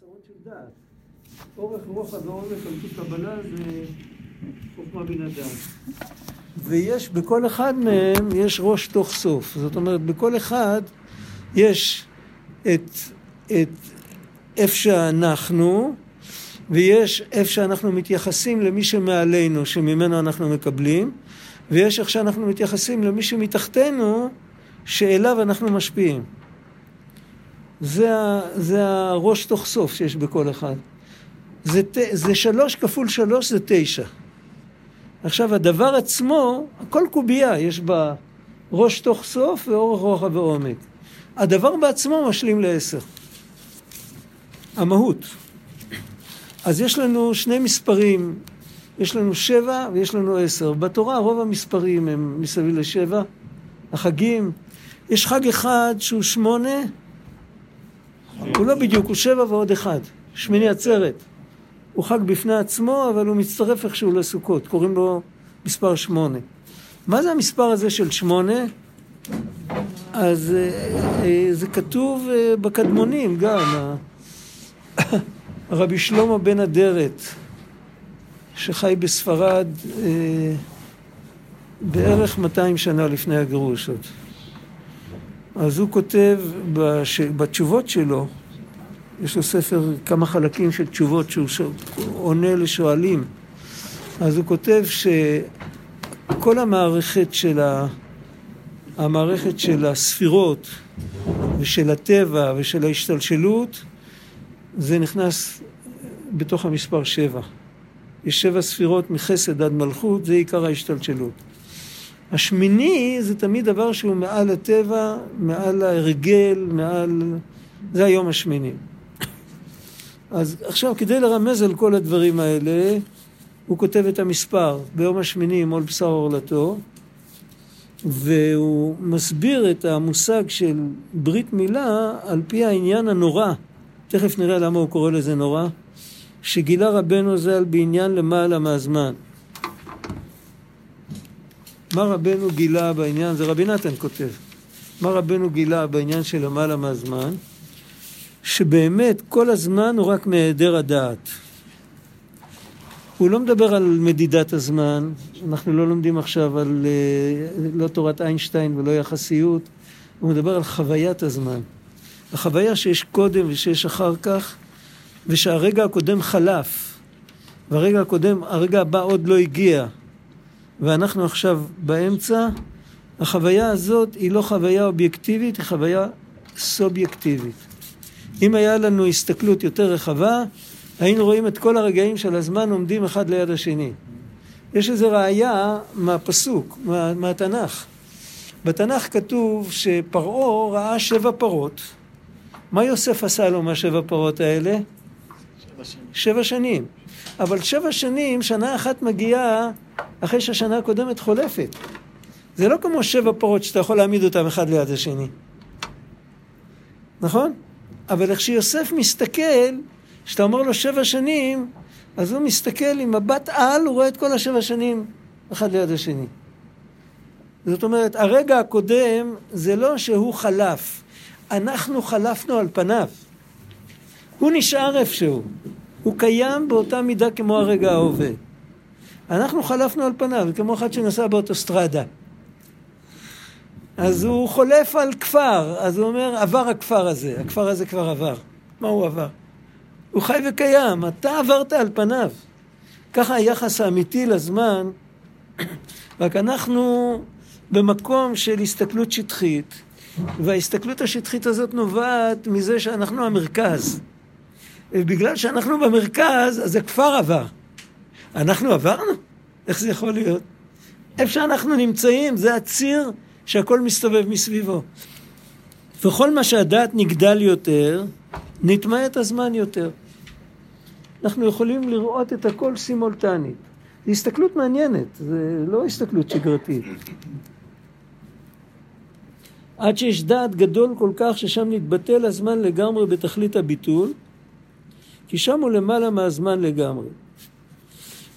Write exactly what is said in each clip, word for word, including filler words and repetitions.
חיסרון של דעת. אורך רוחב ועומק, חמצות קבלה זה חוכמה מן הדעת. ויש בכל אחד מהם, יש ראש תוך סוף. זאת אומרת, בכל אחד יש את, את איפה שאנחנו, ויש איפה שאנחנו מתייחסים למי שמעלינו, שממנו אנחנו מקבלים, ויש איך שאנחנו מתייחסים למי שמתחתנו, שאליו אנחנו משפיעים. זה, זה הראש תוך סוף שיש בכל אחד. זה, זה שלוש כפול שלוש זה תשע. עכשיו הדבר עצמו, הכל קובייה, יש בה ראש תוך סוף ואורך רוחב ועומק. הדבר בעצמו משלים לעשר. המהות. אז יש לנו שני מספרים, יש לנו שבע ויש לנו עשר. בתורה רוב המספרים הם מסביב לשבע, החגים. יש חג אחד שהוא שמונה, הוא לא בדיוק, הוא שבע ועוד אחד, שמיני עצרת. הוא חג בפני עצמו, אבל הוא מצטרף איכשהו לסוכות, קוראים לו מספר שמונה. מה זה המספר הזה של שמונה? אז זה כתוב בקדמונים גם, הרבי שלמה בן אדרת, שחי בספרד בערך מאתיים שנה לפני הגירוש. אז הוא כותב בתשובות שלו, יש לו ספר כמה חלקים של תשובות שהוא עונה לשואלים. אז הוא כותב שכל המערכת של ה... המערכת של הספירות ושל הטבע ושל ההשתלשלות, זה נכנס בתוך המספר שבע. יש שבע ספירות מחסד עד מלכות, זה עיקר ההשתלשלות. השמיני זה תמיד דבר שהוא מעל הטבע, מעל הרגל, מעל... זה היום השמיני. אז עכשיו, כדי לרמז על כל הדברים האלה, הוא כותב את המספר, ביום השמיני מול בשר עורלתו, והוא מסביר את המושג של ברית מילה על פי העניין הנורא. תכף נראה למה הוא קורא לזה נורא, שגילה רבנו ז"ל בעניין למעלה מהזמן. מה רבנו גילה בעניין, זה רבי נתן כותב, מה רבנו גילה בעניין של למעלה מהזמן? שבאמת כל הזמן הוא רק מהיעדר הדעת. הוא לא מדבר על מדידת הזמן, אנחנו לא לומדים עכשיו על לא תורת איינשטיין ולא יחסיות, הוא מדבר על חוויית הזמן. החוויה שיש קודם ושיש אחר כך, ושהרגע הקודם חלף, והרגע הקודם, הרגע הבא עוד לא הגיע, ואנחנו עכשיו באמצע. החוויה הזאת היא לא חוויה אובייקטיבית, היא חוויה סובייקטיבית. אם היה לנו הסתכלות יותר רחבה, היינו רואים את כל הרגעים של הזמן עומדים אחד ליד השני. יש איזו ראיה מהפסוק, מה, מהתנ"ך. בתנ"ך כתוב שפרעה ראה שבע פרות. מה יוסף עשה לו מהשבע פרות האלה? שבע שנים. שבע שנים. אבל שבע שנים, שנה אחת מגיעה אחרי שהשנה הקודמת חולפת. זה לא כמו שבע פרות שאתה יכול להעמיד אותם אחד ליד השני. נכון? אבל איך שיוסף מסתכל, שאתה אומר לו שבע שנים, אז הוא מסתכל עם מבט על, הוא רואה את כל השבע שנים אחד ליד השני. זאת אומרת, הרגע הקודם זה לא שהוא חלף. אנחנו חלפנו על פניו. הוא נשאר איפשהו. הוא קיים באותה מידה כמו הרגע ההווה. אנחנו חלפנו על פניו, כמו אחד שנסע באוטוסטרדה. אז הוא חולף על כפר, אז הוא אומר, עבר הכפר הזה, הכפר הזה כבר עבר. מה הוא עבר? הוא חי וקיים, אתה עברת על פניו. ככה היחס האמיתי לזמן, רק אנחנו במקום של הסתכלות שטחית, וההסתכלות השטחית הזאת נובעת מזה שאנחנו המרכז. ובגלל שאנחנו במרכז, אז הכפר עבר. אנחנו עברנו? איך זה יכול להיות? איפה שאנחנו נמצאים, זה הציר שהכל מסתובב מסביבו. וכל מה שהדעת נגדל יותר, נתמעט את הזמן יותר. אנחנו יכולים לראות את הכל סימולטנית. זו הסתכלות מעניינת, זה לא הסתכלות שגרתית. עד שיש דעת גדול כל כך ששם נתבטל הזמן לגמרי בתכלית הביטול, כי שם הוא למעלה מהזמן לגמרי.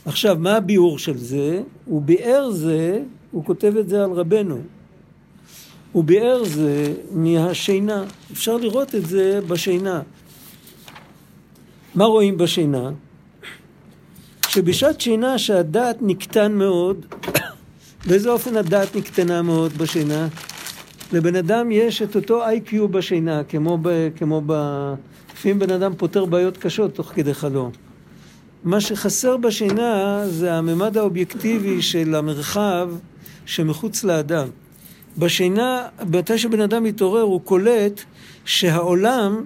עכשיו, מה הביאור של זה? הוא ביאר זה, הוא כותב את זה על רבנו. הוא ביאר זה מהשינה. אפשר לראות את זה בשינה. מה רואים בשינה? שבשעת שינה שהדעת נקטן מאוד, באיזה אופן הדעת נקטנה מאוד בשינה? לבן אדם יש את אותו איי קיו בשינה, כמו ב... כמו ב... לפעמים בן אדם פותר בעיות קשות תוך כדי חלום. מה שחסר בשינה זה הממד האובייקטיבי של המרחב שמחוץ לאדם. בשינה, מתי שבן אדם מתעורר, הוא קולט שהעולם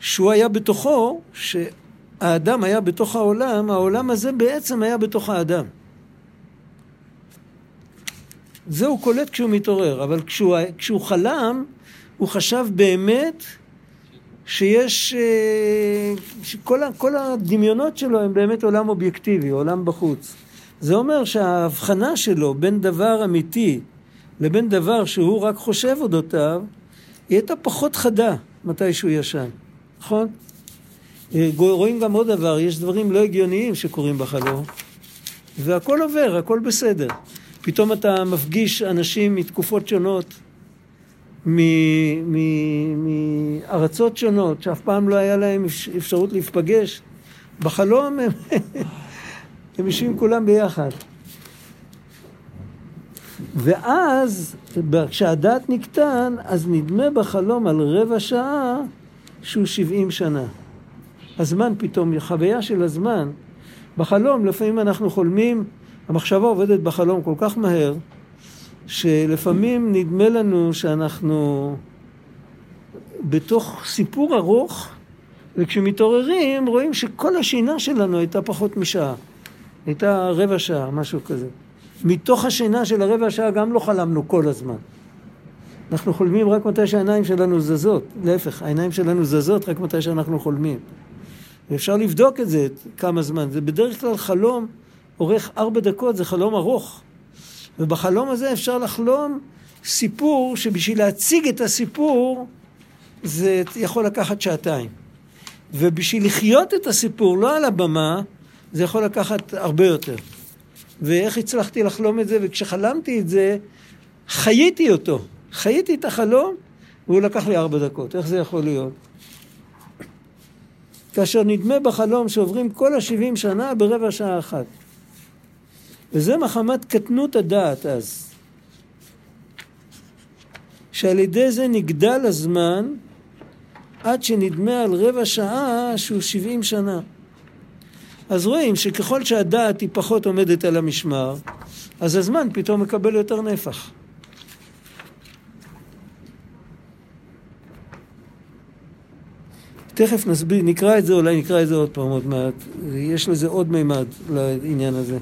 שהוא היה בתוכו, שהאדם היה בתוך העולם, העולם הזה בעצם היה בתוך האדם. זה הוא קולט כשהוא מתעורר, אבל כשהוא, כשהוא חלם, הוא חשב באמת שיש, שכל, כל הדמיונות שלו הם באמת עולם אובייקטיבי, עולם בחוץ. זה אומר שההבחנה שלו בין דבר אמיתי לבין דבר שהוא רק חושב אודותיו, היא הייתה פחות חדה מתי שהוא ישן, נכון? רואים גם עוד דבר, יש דברים לא הגיוניים שקורים בחלום, והכל עובר, הכל בסדר. פתאום אתה מפגיש אנשים מתקופות שונות, מארצות שונות, שאף פעם לא היה להם אפשרות להיפגש. בחלום הם, הם יושבים כולם ביחד. ואז, כשהדעת נקטן, אז נדמה בחלום על רבע שעה שהוא שבעים שנה. הזמן פתאום, החוויה של הזמן. בחלום, לפעמים אנחנו חולמים, המחשבה עובדת בחלום כל כך מהר, שלפעמים נדמה לנו שאנחנו בתוך סיפור ארוך, וכשמתעוררים רואים שכל השינה שלנו הייתה פחות משעה. הייתה רבע שעה, משהו כזה. מתוך השינה של הרבע השעה גם לא חלמנו כל הזמן. אנחנו חולמים רק מתי שהעיניים שלנו זזות. להפך, העיניים שלנו זזות רק מתי שאנחנו חולמים. ואפשר לבדוק את זה כמה זמן. זה בדרך כלל חלום אורך ארבע דקות, זה חלום ארוך. ובחלום הזה אפשר לחלום סיפור שבשביל להציג את הסיפור זה יכול לקחת שעתיים. ובשביל לחיות את הסיפור לא על הבמה זה יכול לקחת הרבה יותר. ואיך הצלחתי לחלום את זה, וכשחלמתי את זה, חייתי אותו. חייתי את החלום, והוא לקח לי ארבע דקות. איך זה יכול להיות? כאשר נדמה בחלום שעוברים כל השבעים שנה ברבע שעה אחת. וזה מחמת קטנות הדעת אז. שעל ידי זה נגדל הזמן, עד שנדמה על רבע שעה שהוא שבעים שנה. אז רואים שככל שהדעת היא פחות עומדת על המשמר, אז הזמן פתאום מקבל יותר נפח. תכף נסביר, נקרא את זה, אולי נקרא את זה עוד פעם עוד מעט. יש לזה עוד מימד לעניין הזה.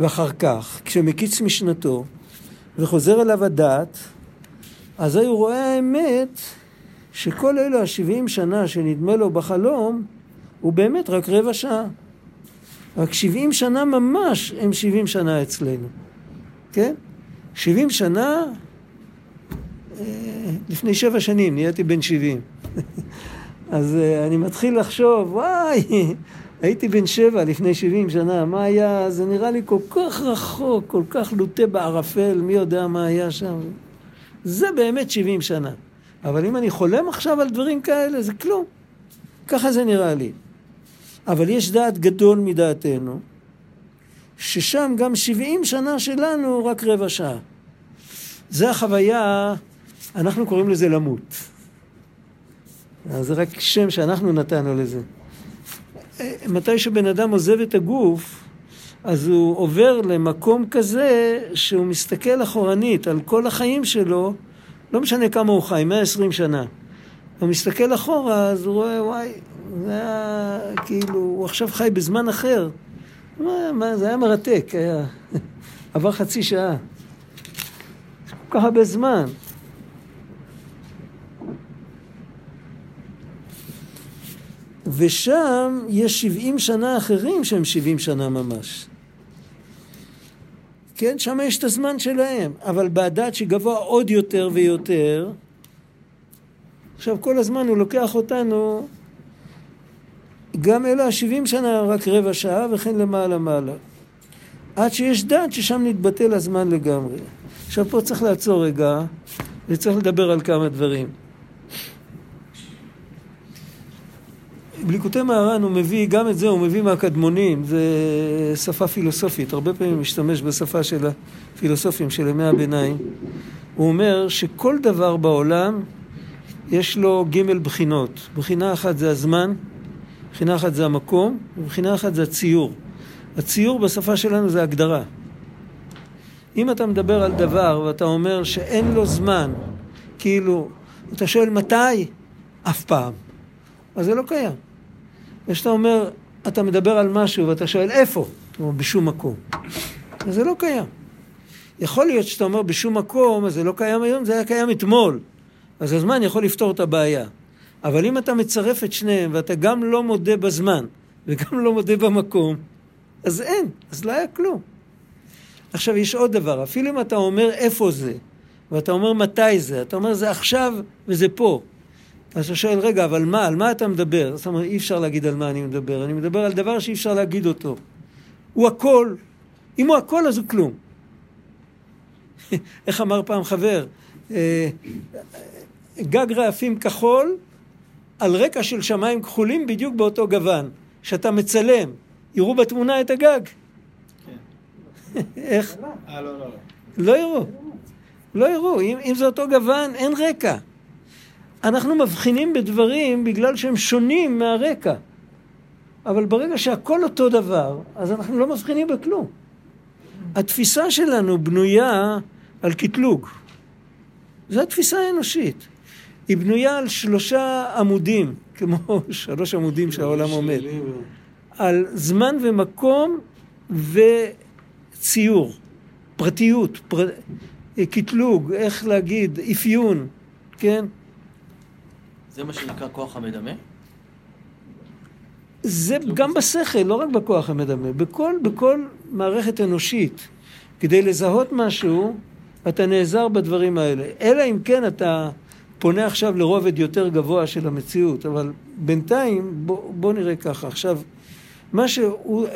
ואחר כך, כשמקיץ משנתו וחוזר אליו הדעת, אז הוא רואה האמת שכל אלו השבעים שנה שנדמה לו בחלום, הוא באמת רק רבע שעה. רק שבעים שנה ממש הם שבעים שנה אצלנו. כן? שבעים שנה, לפני שבע שנים, נהייתי בן שבעים. אז אני מתחיל לחשוב, וואי, הייתי בן שבע לפני שבעים שנה, מה היה? זה נראה לי כל כך רחוק, כל כך לוטה בערפל, מי יודע מה היה שם. זה באמת שבעים שנה. אבל אם אני חולם עכשיו על דברים כאלה, זה כלום. ככה זה נראה לי. אבל יש דעת גדול מדעתנו, ששם גם שבעים שנה שלנו, רק רבע שעה. זה החוויה, אנחנו קוראים לזה למות. אז זה רק שם שאנחנו נתנו לזה. מתי שבן אדם עוזב את הגוף, אז הוא עובר למקום כזה, שהוא מסתכל אחורנית על כל החיים שלו, לא משנה כמה הוא חי, מאה ועשרים שנה. הוא מסתכל אחורה, אז הוא רואה, וואי, זה היה, כאילו, הוא עכשיו חי בזמן אחר. מה, מה, זה היה מרתק, היה. עבר חצי שעה. כל כך הרבה זמן. ושם יש שבעים שנה אחרים שהם שבעים שנה ממש. כן, שם יש את הזמן שלהם, אבל בעדת שגבוה עוד יותר ויותר, עכשיו כל הזמן הוא לוקח אותנו, גם אלו ה-שבעים שנה רק רבע שעה, וכן למעלה מעלה. עד שיש דת ששם נתבטל הזמן לגמרי. עכשיו פה צריך לעצור רגע, וצריך לדבר על כמה דברים. בליקוטי מהר"ן הוא מביא גם את זה, הוא מביא מהקדמונים, זה שפה פילוסופית, הרבה פעמים משתמש בשפה של הפילוסופים של ימי הביניים. הוא אומר שכל דבר בעולם יש לו ג' בחינות, בחינה אחת זה הזמן, בחינה אחת זה המקום, ובחינה אחת זה הציור. הציור בשפה שלנו זה הגדרה. אם אתה מדבר על דבר ואתה אומר שאין לו זמן, כאילו, אתה שואל מתי? אף פעם. אז זה לא קיים. כשאתה אומר, אתה מדבר על משהו ואתה שואל איפה? או בשום מקום. אז זה לא קיים. יכול להיות שאתה אומר בשום מקום, אז זה לא קיים היום, זה היה קיים אתמול. אז הזמן יכול לפתור את הבעיה. אבל אם אתה מצרף את שניהם ואתה גם לא מודה בזמן וגם לא מודה במקום, אז אין, אז לא היה כלום. עכשיו יש עוד דבר, אפילו אם אתה אומר איפה זה, ואתה אומר מתי זה, אתה אומר זה עכשיו וזה פה. אז אתה שואל, רגע, אבל מה, על מה אתה מדבר? זאת אומרת, אי אפשר להגיד על מה אני מדבר, אני מדבר על דבר שאי אפשר להגיד אותו. הוא הכל, אם הוא הכל אז הוא כלום. איך אמר פעם חבר? גג רעפים כחול, על רקע של שמיים כחולים בדיוק באותו גוון, שאתה מצלם, יראו בתמונה את הגג. איך? לא, לא, לא. לא יראו. לא יראו. אם זה אותו גוון, אין רקע. אנחנו מבחינים בדברים בגלל שהם שונים מהרקע. אבל ברגע שהכל אותו דבר, אז אנחנו לא מבחינים בכלום. התפיסה שלנו בנויה על קטלוג. זו התפיסה האנושית. היא בנויה על שלושה עמודים, כמו שלוש עמודים שהעולם עומד. על זמן ומקום ו... ציור, פרטיות, פר... קטלוג, איך להגיד, אפיון, כן? זה מה שנקרא כוח המדמה? זה גם בשכל, לא רק בכוח המדמה, בכל, בכל מערכת אנושית. כדי לזהות משהו, אתה נעזר בדברים האלה. אלא אם כן אתה פונה עכשיו לרובד יותר גבוה של המציאות, אבל בינתיים, בוא, בוא נראה ככה. עכשיו, מה שהוא...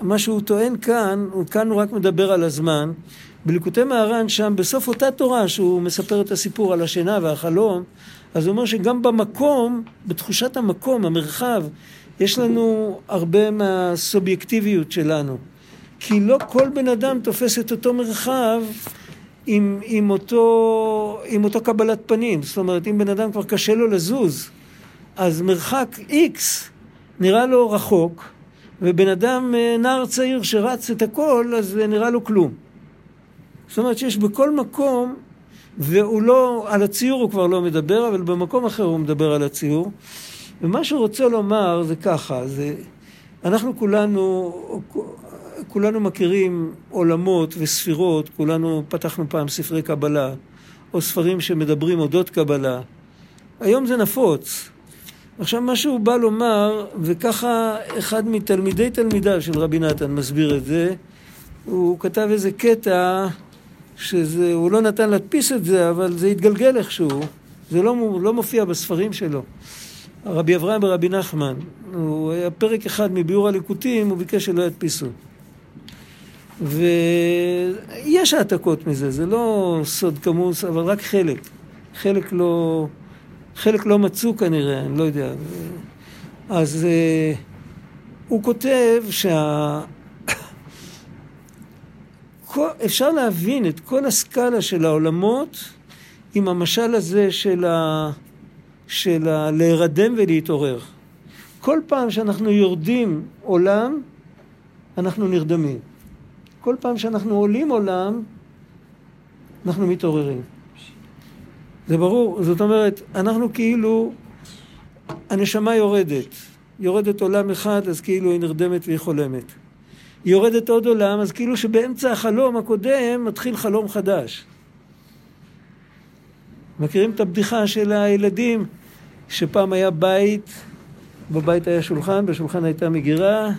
מה שהוא טוען כאן, כאן הוא רק מדבר על הזמן, בליקוטי מהר"ן שם, בסוף אותה תורה שהוא מספר את הסיפור על השינה והחלום, אז הוא אומר שגם במקום, בתחושת המקום, המרחב, יש לנו הרבה מהסובייקטיביות שלנו. כי לא כל בן אדם תופס את אותו מרחב עם, עם, אותו, עם אותו קבלת פנים. זאת אומרת, אם בן אדם כבר קשה לו לזוז, אז מרחק X נראה לו רחוק, ובן אדם, נער צעיר שרץ את הכל, אז נראה לו כלום. זאת אומרת שיש בכל מקום, והוא לא, על הציור הוא כבר לא מדבר, אבל במקום אחר הוא מדבר על הציור. ומה שהוא רוצה לומר זה ככה, זה, אנחנו כולנו, כולנו מכירים עולמות וספירות, כולנו פתחנו פעם ספרי קבלה, או ספרים שמדברים אודות קבלה. היום זה נפוץ. עכשיו מה שהוא בא לומר, וככה אחד מתלמידי תלמידיו של רבי נתן מסביר את זה, הוא כתב איזה קטע, שהוא לא נתן להדפיס את זה, אבל זה התגלגל איכשהו, זה לא, לא מופיע בספרים שלו. רבי אברהם ברבי נחמן, הוא היה פרק אחד מביאור הליקוטים, הוא ביקש שלא ידפיסו. ויש העתקות מזה, זה לא סוד כמוס, אבל רק חלק, חלק לא... חלק לא מצאו כנראה, אני לא יודע. אז uh, הוא כותב שה... כל, אפשר להבין את כל הסקאלה של העולמות עם המשל הזה של, ה... של ה... להירדם ולהתעורר. כל פעם שאנחנו יורדים עולם, אנחנו נרדמים. כל פעם שאנחנו עולים עולם, אנחנו מתעוררים. זה ברור, זאת אומרת, אנחנו כאילו, הנשמה יורדת. יורדת עולם אחד, אז כאילו היא נרדמת והיא חולמת. היא יורדת עוד עולם, אז כאילו שבאמצע החלום הקודם מתחיל חלום חדש. מכירים את הבדיחה של הילדים, שפעם היה בית, בבית היה שולחן, בשולחן הייתה מגירה,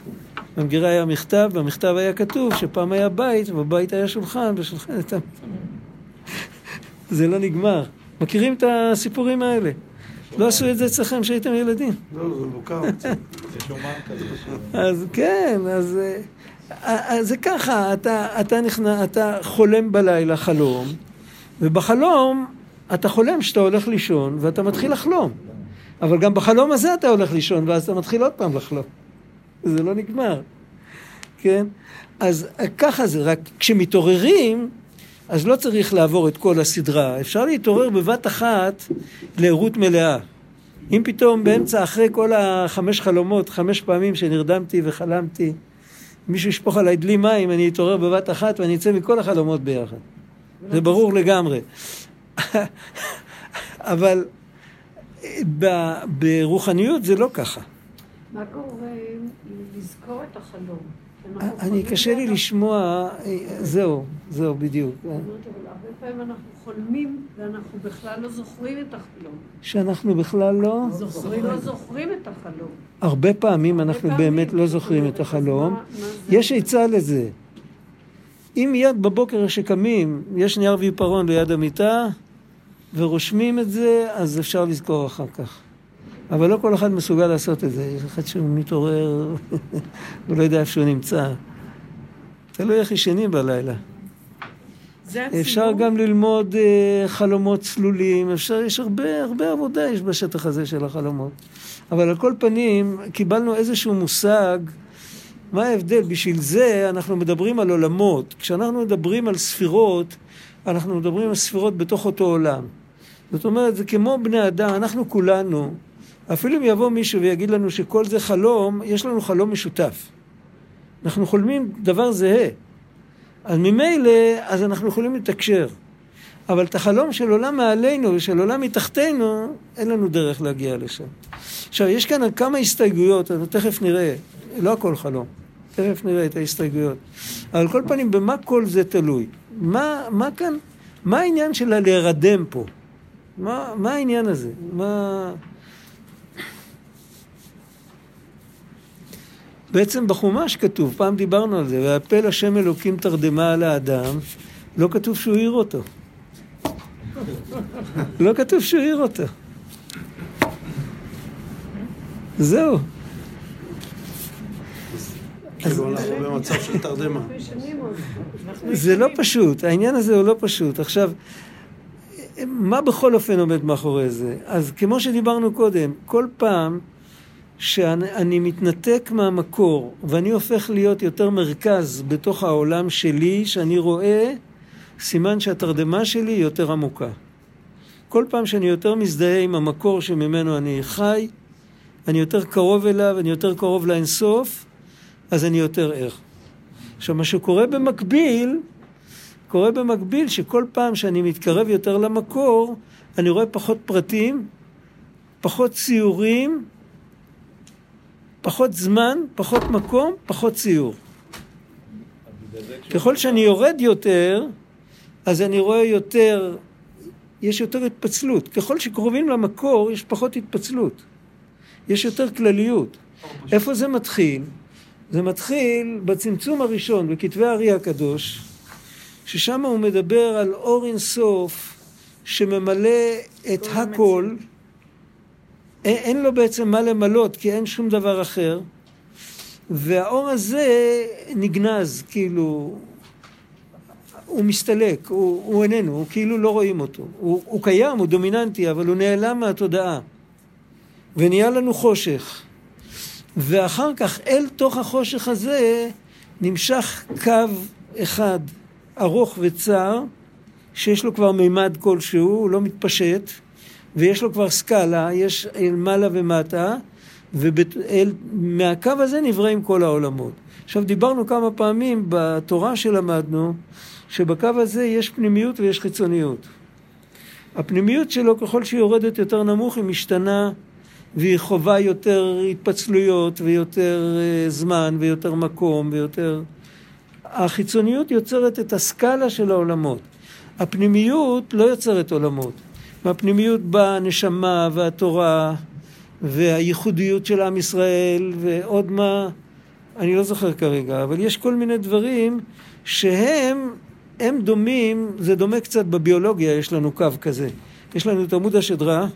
במגירה היה מכתב, במכתב היה כתוב שפעם היה בית, בבית היה שולחן, בשולחן הייתה... זה לא נגמר. מכירים את הסיפורים האלה? לא עשו את זה אצלכם שהייתם ילדים. לא, לא, זה מוכר. זה שומן כזה. אז כן, אז זה ככה, אתה חולם בלילה חלום, ובחלום אתה חולם שאתה הולך לישון ואתה מתחיל לחלום. אבל גם בחלום הזה אתה הולך לישון ואז אתה מתחיל עוד פעם לחלום. זה לא נגמר. כן? אז ככה זה, רק כשמתעוררים, אז לא צריך לעבור את כל הסדרה. אפשר להתעורר בבת אחת לערות מלאה. אם פתאום באמצע, אחרי כל החמש חלומות, חמש פעמים שנרדמתי וחלמתי, מישהו ישפוך עליי דלי מים, אני אתעורר בבת אחת ואני אצא מכל החלומות ביחד. זה ברור לגמרי. אבל ב- ברוחניות זה לא ככה. מה קורה לזכור את החלום? אני קשה לי לשמוע, זהו, זהו בדיוק. אבל הרבה פעמים אנחנו חולמים ואנחנו בכלל לא זוכרים את החלום. שאנחנו בכלל לא זוכרים את החלום. הרבה פעמים אנחנו באמת לא זוכרים את החלום. יש עצה לזה. אם מיד בבוקר שקמים, יש נייר ועיפרון ליד המיטה, ורושמים את זה, אז אפשר לזכור אחר כך. אבל לא כל אחד מסוגל לעשות את זה. יש אחד שהוא מתעורר, הוא לא יודע איפה שהוא נמצא. אתה לא יחי שני בלילה. אפשר גם ללמוד אה, חלומות צלולים, אפשר, יש הרבה, הרבה עבודה יש בשטח הזה של החלומות. אבל על כל פנים, קיבלנו איזשהו מושג, מה ההבדל? בשביל זה אנחנו מדברים על עולמות. כשאנחנו מדברים על ספירות, אנחנו מדברים על ספירות בתוך אותו עולם. זאת אומרת, זה כמו בני אדם, אנחנו כולנו, אפילו אם יבוא מישהו ויגיד לנו שכל זה חלום, יש לנו חלום משותף. אנחנו חולמים דבר זהה. אז ממילא, אז אנחנו יכולים לתקשר. אבל את החלום של עולם מעלינו, של עולם מתחתנו, אין לנו דרך להגיע לשם. עכשיו, יש כאן כמה הסתייגויות, אנחנו תכף נראה. לא הכל חלום. תכף נראה את ההסתייגויות. אבל כל פנים, במה כל זה תלוי? מה, מה כאן? מה העניין שלה להירדם פה? מה, מה העניין הזה? מה... בעצם בחומש כתוב, פעם דיברנו על זה, והפל השם אלוקים תרדמה על האדם, לא כתוב שהוא עיר אותו. לא כתוב שהוא עיר אותו. זהו. כאילו אנחנו במצב של תרדמה. זה לא פשוט, העניין הזה הוא לא פשוט. עכשיו, מה בכל אופן עומד מאחורי זה? אז כמו שדיברנו קודם, כל פעם, שאני מתנתק מהמקור ואני הופך להיות יותר מרכז בתוך העולם שלי שאני רואה, סימן שהתרדמה שלי יותר עמוקה. כל פעם שאני יותר מזדהה עם המקור שממנו אני חי, אני יותר קרוב אליו, אני יותר קרוב לאינסוף, אז אני יותר ער. עכשיו מה שקורה במקביל, קורה במקביל שכל פעם שאני מתקרב יותר למקור, אני רואה פחות פרטים, פחות ציורים, פחות זמן, פחות מקום, פחות ציור. ככל שאני יורד יותר, אז אני רואה יותר, יש יותר התפצלות. ככל שקרובים למקור, יש פחות התפצלות. יש יותר כלליות. איפה זה מתחיל? זה מתחיל בצמצום הראשון, בכתבי הארי הקדוש, ששם הוא מדבר על אור אינסוף, שממלא את הכל, אין לו בעצם מה למלות, כי אין שום דבר אחר. והאור הזה נגנז, כאילו, הוא מסתלק, הוא, הוא איננו, הוא כאילו לא רואים אותו. הוא, הוא קיים, הוא דומיננטי, אבל הוא נעלם מהתודעה. ונהיה לנו חושך. ואחר כך, אל תוך החושך הזה, נמשך קו אחד, ארוך וצר, שיש לו כבר מימד כלשהו, הוא לא מתפשט. ויש לו כבר סקאלה, יש אל מעלה ומטה, ומהקו הזה נבראים כל העולמות. עכשיו דיברנו כמה פעמים בתורה שלמדנו, שבקו הזה יש פנימיות ויש חיצוניות. הפנימיות שלו ככל שהיא יורדת יותר נמוך, היא משתנה, והיא חובה יותר התפצלויות, ויותר זמן, ויותר מקום, ויותר... החיצוניות יוצרת את הסקאלה של העולמות. הפנימיות לא יוצרת עולמות. מהפנימיות באה הנשמה והתורה והייחודיות של עם ישראל ועוד מה, אני לא זוכר כרגע, אבל יש כל מיני דברים שהם הם דומים, זה דומה קצת בביולוגיה, יש לנו קו כזה. יש לנו את עמוד השדרה,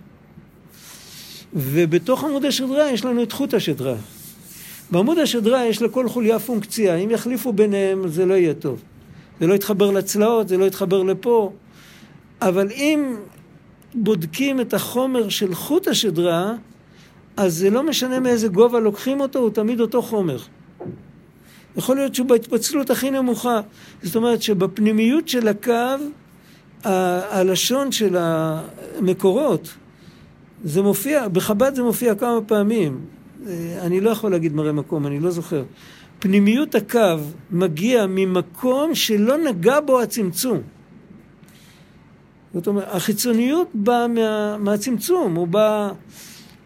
ובתוך עמוד השדרה יש לנו את חוט השדרה. בעמוד השדרה יש לכל חוליה פונקציה, אם יחליפו ביניהם זה לא יהיה טוב. זה לא יתחבר לצלעות, זה לא יתחבר לפה, אבל אם... בודקים את החומר של חוט השדרה, אז זה לא משנה מאיזה גובה לוקחים אותו, הוא תמיד אותו חומר. יכול להיות שבהתפצלות הכי נמוכה, זאת אומרת שבפנימיות של הקו, הלשון של המקורות, זה מופיע, בחב"ד זה מופיע כמה פעמים, אני לא יכול להגיד מראה מקום, אני לא זוכר. פנימיות הקו מגיע ממקום שלא נגע בו הצמצום. זאת אומרת, החיצוניות באה מה, מהצמצום, הוא בא,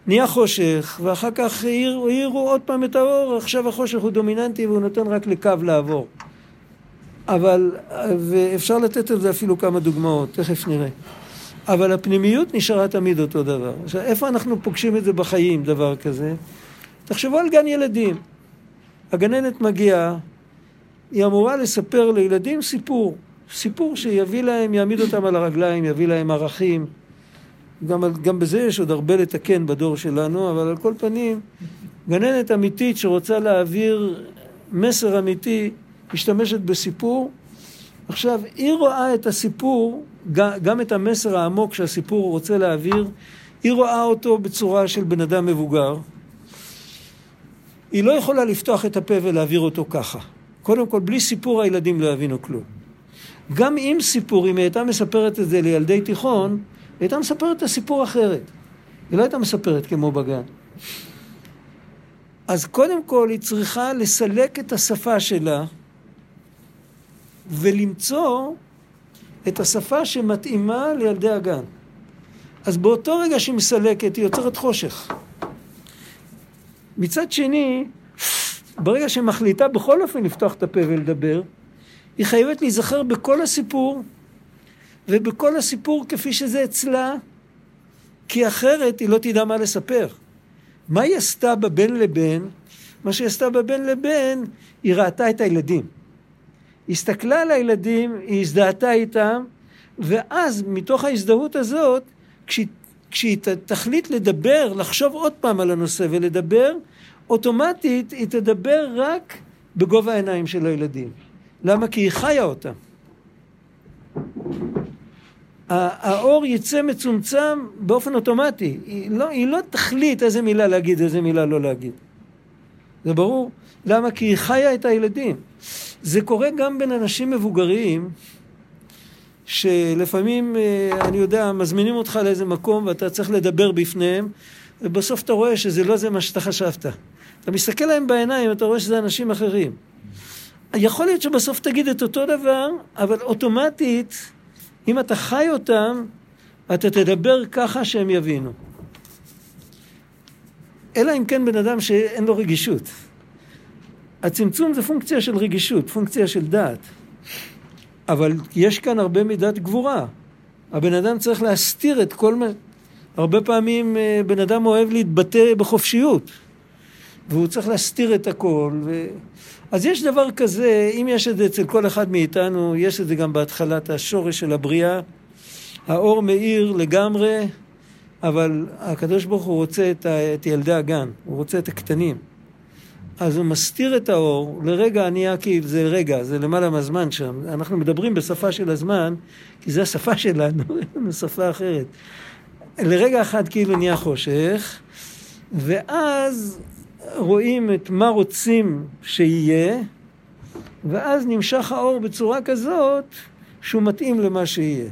נהיה חושך, ואחר כך העירו, העירו עוד פעם את האור, עכשיו החושך הוא דומיננטי והוא נותן רק לקו לעבור. אבל, ואפשר לתת על זה אפילו כמה דוגמאות, תכף נראה. אבל הפנימיות נשארה תמיד אותו דבר. עכשיו, איפה אנחנו פוגשים את זה בחיים, דבר כזה? תחשבו על גן ילדים. הגננת מגיעה, היא אמורה לספר לילדים סיפור, סיפור שיביא להם, יעמיד אותם על הרגליים, יביא להם ערכים. גם, גם בזה יש עוד הרבה לתקן בדור שלנו, אבל על כל פנים, גננת אמיתית שרוצה להעביר מסר אמיתי, משתמשת בסיפור. עכשיו, היא רואה את הסיפור, גם את המסר העמוק שהסיפור רוצה להעביר, היא רואה אותו בצורה של בן אדם מבוגר. היא לא יכולה לפתוח את הפה ולהעביר אותו ככה. קודם כל, בלי סיפור הילדים לא יבינו כלום. גם עם סיפור, אם היא הייתה מספרת את זה לילדי תיכון, היא הייתה מספרת את הסיפור אחרת. היא לא הייתה מספרת כמו בגן. אז קודם כל, היא צריכה לסלק את השפה שלה, ולמצוא את השפה שמתאימה לילדי הגן. אז באותו רגע שהיא מסלקת, היא יוצרת חושך. מצד שני, ברגע שמחליטה בכל אופן לפתוח את הפה ולדבר, היא חייבת להיזכר בכל הסיפור, ובכל הסיפור כפי שזה אצלה, כי אחרת היא לא תדע מה לספר. מה היא עשתה בבין לבין? מה שהיא עשתה בבין לבין, היא ראתה את הילדים. היא הסתכלה על הילדים, היא הזדהתה איתם, ואז מתוך ההזדהות הזאת, כשהיא, כשהיא תחליט לדבר, לחשוב עוד פעם על הנושא ולדבר, אוטומטית היא תדבר רק בגובה העיניים של הילדים. למה? כי היא חיה אותם. האור יצא מצומצם באופן אוטומטי. היא לא, היא לא תחליט איזה מילה להגיד, איזה מילה לא להגיד. זה ברור. למה? כי היא חיה את הילדים. זה קורה גם בין אנשים מבוגרים, שלפעמים, אני יודע, מזמינים אותך לאיזה מקום, ואתה צריך לדבר בפניהם, ובסוף אתה רואה שזה לא זה מה שאתה חשבת. אתה מסתכל להם בעיניים, אתה רואה שזה אנשים אחרים. יכול להיות שבסוף תגיד את אותו דבר, אבל אוטומטית, אם אתה חי אותם, אתה תדבר ככה שהם יבינו. אלא אם כן בן אדם שאין לו רגישות. הצמצום זה פונקציה של רגישות, פונקציה של דעת. אבל יש כאן הרבה מידת גבורה. הבן אדם צריך להסתיר את כל... הרבה פעמים בן אדם אוהב להתבטא בחופשיות. והוא צריך להסתיר את הכל. ו... אז יש דבר כזה, אם יש את זה אצל כל אחד מאיתנו, יש את זה גם בהתחלת השורש של הבריאה. האור מאיר לגמרי, אבל הקדוש ברוך הוא רוצה את, ה... את ילדי הגן, הוא רוצה את הקטנים. אז הוא מסתיר את האור, לרגע אני אקיב, זה רגע, זה למעלה מהזמן שם. אנחנו מדברים בשפה של הזמן, כי זו השפה שלנו, זו שפה אחרת. לרגע אחד כאילו נהיה חושך, ואז רואים את מה רוצים שיהיה, ואז נמשך האור בצורה כזאת, שהוא מתאים למה שיהיה.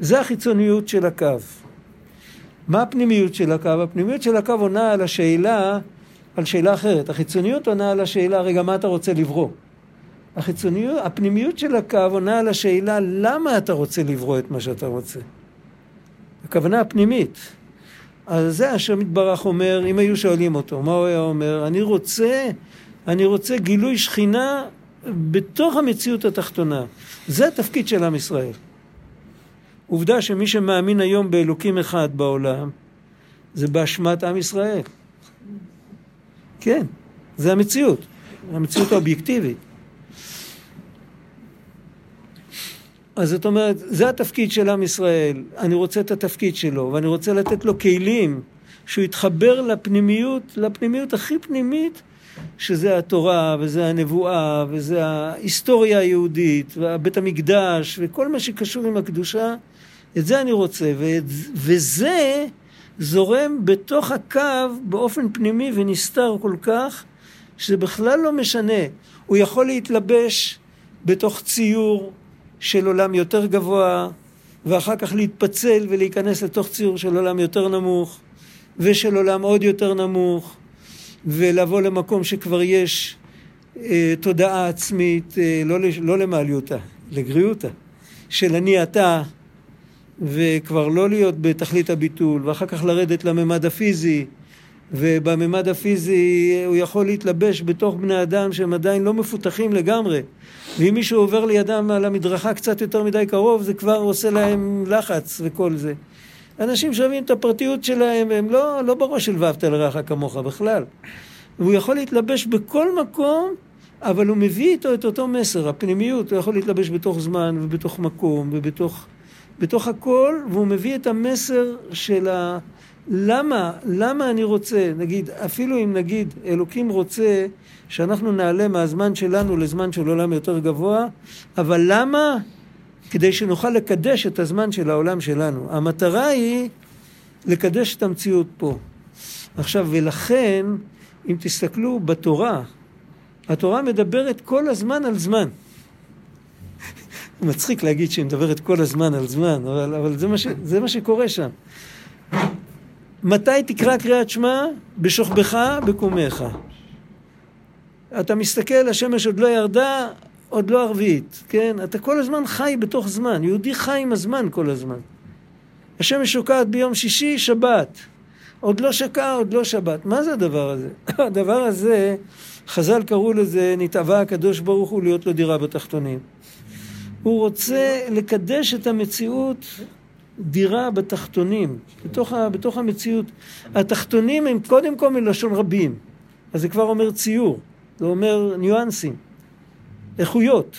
זה החיצוניות של הקו. מה הפנימיות של הקו? הפנימיות של הקו עונה על השאלה, על שאלה אחרת. החיצוניות עונה על השאלה, רגע, מה אתה רוצה לברוא? החיצוניות, הפנימיות של הקו עונה על השאלה, למה אתה רוצה לברוא את מה שאתה רוצה? הכוונה הפנימית. אז זה השם יתברך אומר, אם היו שואלים אותו, מה הוא היה אומר? אני רוצה, אני רוצה גילוי שכינה בתוך המציאות התחתונה. זה התפקיד של עם ישראל. עובדה שמי שמאמין היום באלוקים אחד בעולם, זה באשמת עם ישראל. כן, זה המציאות, המציאות האובייקטיבית. אז זאת אומרת, זה התפקיד של עם ישראל, אני רוצה את התפקיד שלו, ואני רוצה לתת לו כלים, שהוא יתחבר לפנימיות, לפנימיות הכי פנימית, שזה התורה, וזה הנבואה, וזה ההיסטוריה היהודית, ובית המקדש, וכל מה שקשור עם הקדושה, את זה אני רוצה, וזה זורם בתוך הקו באופן פנימי ונסתר כל כך, שזה בכלל לא משנה. הוא יכול להתלבש בתוך ציור של עולם יותר גבוה, ואחר כך להתפצל ולהיכנס לתוך ציור של עולם יותר נמוך, ושל עולם עוד יותר נמוך, ולבוא למקום שכבר יש אה, תודעה עצמית, אה, לא, לא למעליותה, לגריותה, של אני אתה, וכבר לא להיות בתכלית הביטול, ואחר כך לרדת לממד הפיזי, ובממד הפיזי הוא יכול להתלבש בתוך בני אדם שהם עדיין לא מפותחים לגמרי, ואם מישהו עובר לידם על המדרכה קצת יותר מדי קרוב, זה כבר עושה להם לחץ וכל זה. אנשים שווים את הפרטיות שלהם, הם לא, לא בראש של ואהבת לרעך כמוך בכלל. הוא יכול להתלבש בכל מקום, אבל הוא מביא איתו את אותו מסר, הפנימיות. הוא יכול להתלבש בתוך זמן ובתוך מקום ובתוך בתוך הכל, והוא מביא את המסר של ה... למה, למה אני רוצה, נגיד, אפילו אם נגיד אלוקים רוצה שאנחנו נעלה מהזמן שלנו לזמן של עולם יותר גבוה, אבל למה? כדי שנוכל לקדש את הזמן של העולם שלנו. המטרה היא לקדש את המציאות פה. עכשיו, ולכן, אם תסתכלו בתורה, התורה מדברת כל הזמן על זמן. מצחיק להגיד שהיא מדברת כל הזמן על זמן, אבל, אבל זה מה ש, זה מה שקורה שם. מתי תקרא קריאת שמע? בשוכבך, בקומך. אתה מסתכל, השמש עוד לא ירדה, עוד לא ערבית, כן? אתה כל הזמן חי בתוך זמן, יהודי חי עם הזמן כל הזמן. השמש שוקעת ביום שישי, שבת. עוד לא שקעה, עוד לא שבת. מה זה הדבר הזה? הדבר הזה, חז"ל קראו לזה, נתאווה הקדוש ברוך הוא להיות לו דירה בתחתונים. הוא רוצה לקדש את המציאות, דירה בתחתונים, בתוך, ה, בתוך המציאות. התחתונים הם קודם כל מלשון רבים, אז זה כבר אומר ציור, זה אומר ניואנסים, איכויות,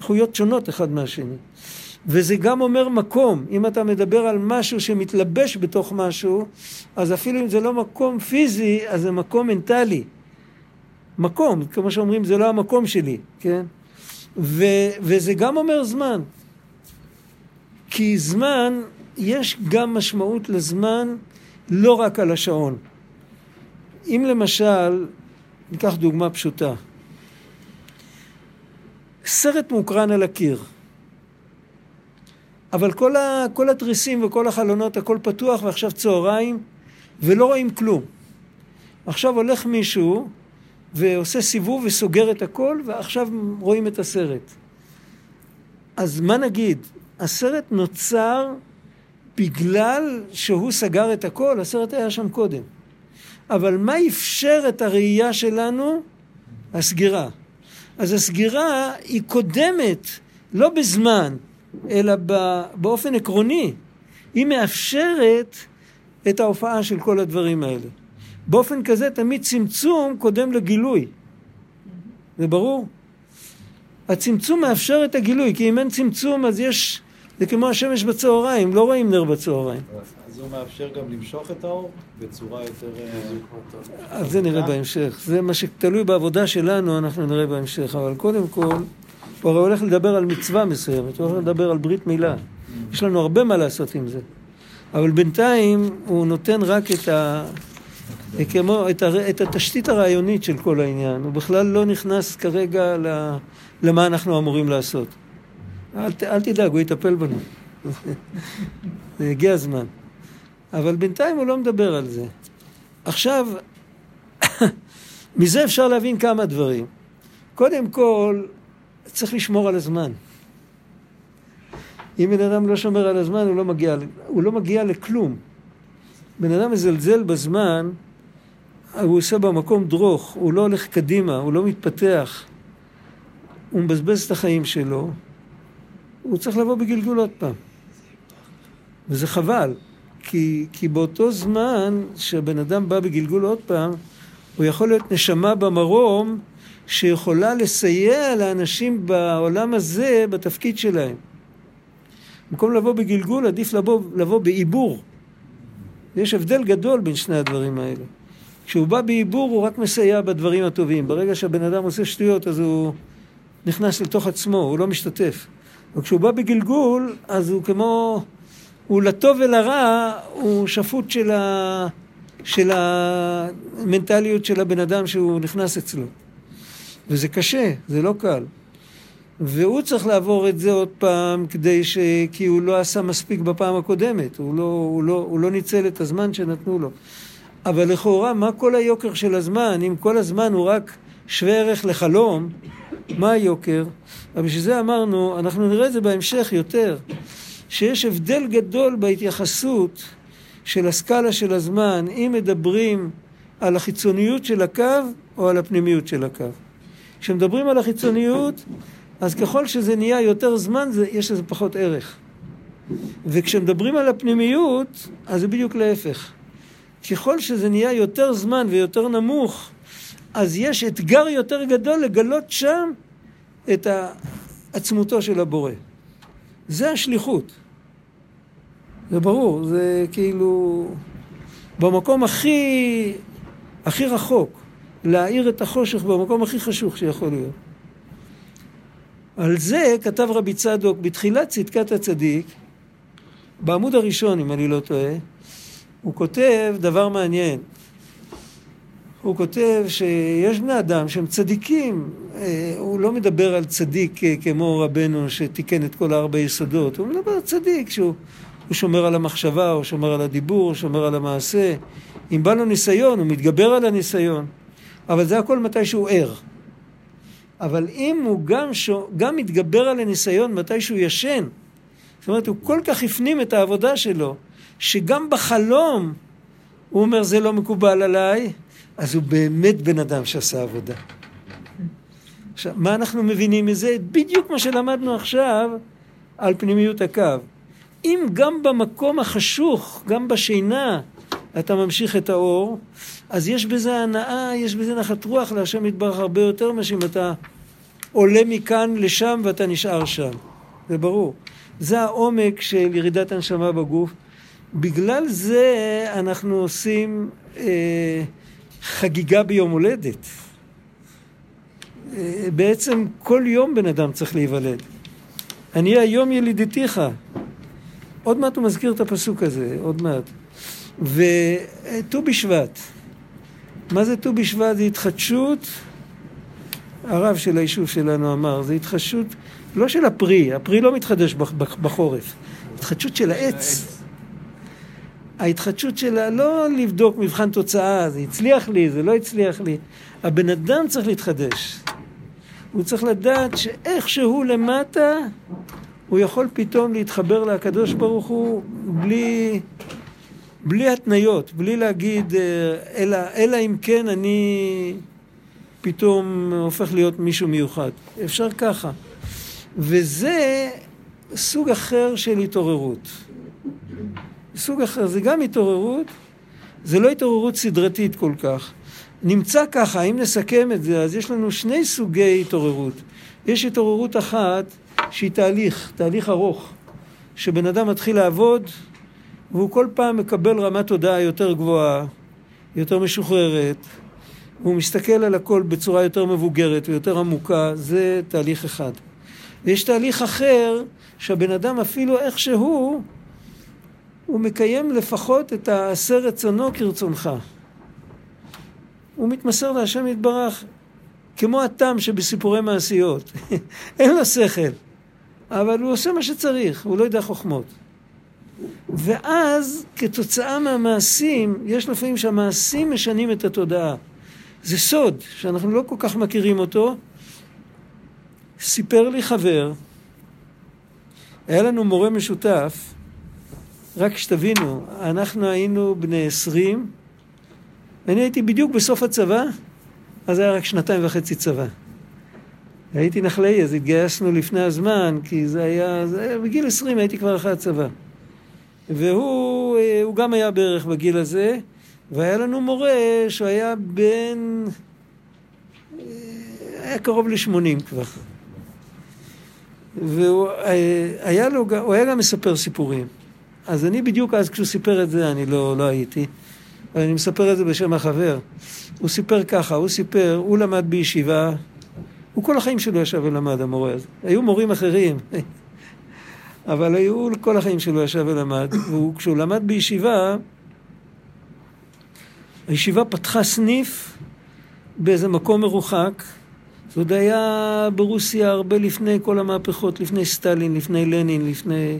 איכויות שונות אחד מהשני. וזה גם אומר מקום, אם אתה מדבר על משהו שמתלבש בתוך משהו, אז אפילו אם זה לא מקום פיזי, אז זה מקום מנטלי. מקום, כמו שאומרים, זה לא המקום שלי, כן? ו, וזה גם אומר זמן. כי זמן, יש גם משמעות לזמן, לא רק על השעון. אם למשל, ניקח דוגמה פשוטה. סרט מוקרן על הקיר. אבל כל, ה, כל התריסים וכל החלונות, הכל פתוח, ועכשיו צהריים, ולא רואים כלום. עכשיו הולך מישהו, ועושה סיבוב וסוגר את הכל, ועכשיו רואים את הסרט. אז מה נגיד? הסרט נוצר בגלל שהוא סגר את הכל, הסרט היה שם קודם. אבל מה אפשר את הראייה שלנו? הסגירה. אז הסגירה היא קודמת, לא בזמן, אלא באופן עקרוני. היא מאפשרת את ההופעה של כל הדברים האלה. באופן כזה תמיד צמצום קודם לגילוי. זה ברור? הצמצום מאפשר את הגילוי, כי אם אין צמצום אז יש, זה כמו השמש בצהריים, לא רואים נר בצהריים. אז הוא מאפשר גם למשוך את האור בצורה יותר... אז זה נראה בהמשך, זה מה שתלוי בעבודה שלנו, אנחנו נראה בהמשך, אבל קודם כל, הוא הרי הולך לדבר על מצווה מסוימת, הוא הולך לדבר על ברית מילה, יש לנו הרבה מה לעשות עם זה, אבל בינתיים הוא נותן רק את ה... כמו את, הר... את התשתית הרעיונית של כל העניין, הוא בכלל לא נכנס כרגע ל... למה אנחנו אמורים לעשות. אל, ת... אל תדאג, הוא יטפל בנו. זה הגיע הזמן. אבל בינתיים הוא לא מדבר על זה. עכשיו, מזה אפשר להבין כמה דברים. קודם כל, צריך לשמור על הזמן. אם בן אדם לא שומר על הזמן, הוא לא מגיע, הוא לא מגיע לכלום. בן אדם מזלזל בזמן, הוא עושה במקום דרוך, הוא לא הולך קדימה, הוא לא מתפתח, הוא מבזבז את החיים שלו, הוא צריך לבוא בגלגול עוד פעם. וזה חבל, כי, כי באותו זמן שהבן אדם בא בגלגול עוד פעם, הוא יכול להיות נשמה במרום, שיכולה לסייע לאנשים בעולם הזה, בתפקיד שלהם. במקום לבוא בגלגול, עדיף לבוא, לבוא בעיבור. יש הבדל גדול בין שני הדברים האלה. כשהוא בא בעיבור הוא רק מסייע בדברים הטובים. ברגע שהבן אדם עושה שטויות אז הוא נכנס לתוך עצמו, הוא לא משתתף. וכשהוא בא בגלגול אז הוא כמו ולטוב ולרע הוא שפוט של ה... של המנטליות של הבן אדם שהוא נכנס אצלו. וזה קשה, זה לא קל. והוא צריך לעבור את זה עוד פעם, כדי ש... כי הוא לא עשה מספיק בפעם הקודמת, הוא לא, הוא לא, הוא לא ניצל את הזמן שנתנו לו. אבל לכאורה, מה כל היוקר של הזמן? אם כל הזמן הוא רק שווה ערך לחלום, מה היוקר? אבל שזה אמרנו, אנחנו נראה את זה בהמשך יותר, שיש הבדל גדול בהתייחסות של הסקאלה של הזמן, אם מדברים על החיצוניות של הקו או על הפנימיות של הקו. כשמדברים על החיצוניות, אז ככל שזה נהיה יותר זמן, זה, יש לזה פחות ערך. וכשמדברים על הפנימיות, אז זה בדיוק להפך. ככל שזה נהיה יותר זמן ויותר נמוך, אז יש אתגר יותר גדול לגלות שם את העצמותו של הבורא. זה השליחות. זה ברור, זה כאילו במקום הכי, הכי רחוק, להאיר את החושך במקום הכי חשוך שיכול להיות. על זה כתב רבי צדוק בתחילת צדקת הצדיק, בעמוד הראשון, אם אני לא טועה, הוא כותב דבר מעניין. הוא כותב שיש בני אדם שהם צדיקים, הוא לא מדבר על צדיק כמו רבנו שתיקן את כל ארבע יסודות, הוא מדבר על צדיק שהוא הוא שומר על המחשבה, הוא שומר על הדיבור, הוא שומר על המעשה. אם בא לו ניסיון, הוא מתגבר על הניסיון. אבל זה הכל מתי שהוא ער. אבל אם הוא גם, שו, גם מתגבר על הניסיון מתי שהוא ישן, זאת אומרת, הוא כל כך הפנים את העבודה שלו, שגם בחלום הוא אומר, זה לא מקובל עליי, אז הוא באמת בן אדם שעשה עבודה. עכשיו, מה אנחנו מבינים מזה? בדיוק מה שלמדנו עכשיו על פנימיות הקו. אם גם במקום החשוך, גם בשינה, אתה ממשיך את האור, אז יש בזה הנאה, יש בזה נחת רוח, להשם יתברך הרבה יותר, משום אתה עולה מכאן לשם ואתה נשאר שם. זה ברור. זה העומק של ירידת הנשמה בגוף. בגלל זה אנחנו עושים אה, חגיגה ביום הולדת. אה, בעצם כל יום בן אדם צריך להיוולד. אני היום ילידתיך. עוד מעט הוא מזכיר את הפסוק הזה, עוד מעט. וטו בשבט. מה זה טו בשבט? זה התחדשות, הרב של היישוב שלנו אמר, זה התחדשות לא של הפרי, הפרי לא מתחדש בחורף, התחדשות של העץ. ההתחדשות שלה לא לבדוק מבחן תוצאה, זה הצליח לי, זה לא הצליח לי. הבן אדם צריך להתחדש. הוא צריך לדעת שאיכשהו למטה, הוא יכול פתאום להתחבר לקדוש ברוך הוא בלי, בלי התניות, בלי להגיד, אלא, אלא אם כן אני פתאום הופך להיות מישהו מיוחד. אפשר ככה. וזה סוג אחר של התעוררות. סוג אחר, זה גם התעוררות, זה לא התעוררות סדרתית כל כך. נמצא ככה, אם נסכם את זה, אז יש לנו שני סוגי התעוררות. יש התעוררות אחת, שהיא תהליך, תהליך ארוך, שבן אדם מתחיל לעבוד, והוא כל פעם מקבל רמת הודעה יותר גבוהה, יותר משוחררת, והוא מסתכל על הכל בצורה יותר מבוגרת ויותר עמוקה, זה תהליך אחד. ויש תהליך אחר, שהבן אדם אפילו איכשהו, הוא מקיים לפחות את העשה רצונו כרצונך. הוא מתמסר להשם יתברך, כמו התם שבסיפורי מעשיות. אין לו שכל. אבל הוא עושה מה שצריך, הוא לא יודע חוכמות. ואז כתוצאה מהמעשים, יש לפעמים שהמעשים משנים את התודעה. זה סוד שאנחנו לא כל כך מכירים אותו. סיפר לי חבר, היה לנו מורה משותף, רק שתבינו, אנחנו היינו בני עשרים, ואני הייתי בדיוק בסוף הצבא, אז היה רק שנתיים וחצי צבא. הייתי נחלאי, אז התגייסנו לפני הזמן, כי זה היה, זה היה בגיל עשרים הייתי כבר אחרי הצבא. והוא הוא גם היה בערך בגיל הזה, והיה לנו מורה שהוא היה בין, היה קרוב ל-שמונים כבר. והוא היה, לו, הוא היה גם מספר סיפורים. אז אני בדיוק אז כשהוא סיפר את זה, אני לא, לא הייתי. אבל אני מספר את זה בשם החבר. הוא סיפר ככה, הוא סיפר, הוא למד בישיבה, הוא כל החיים שלו ישב ולמד, המורה הזה. היו מורים אחרים. אבל היו כל החיים שלו ישב ולמד, וכשהוא למד בישיבה, הישיבה פתחה סניף באיזה מקום מרוחק, זה עוד היה ברוסיה הרבה לפני כל המהפכות, לפני סטלין, לפני לנין, לפני...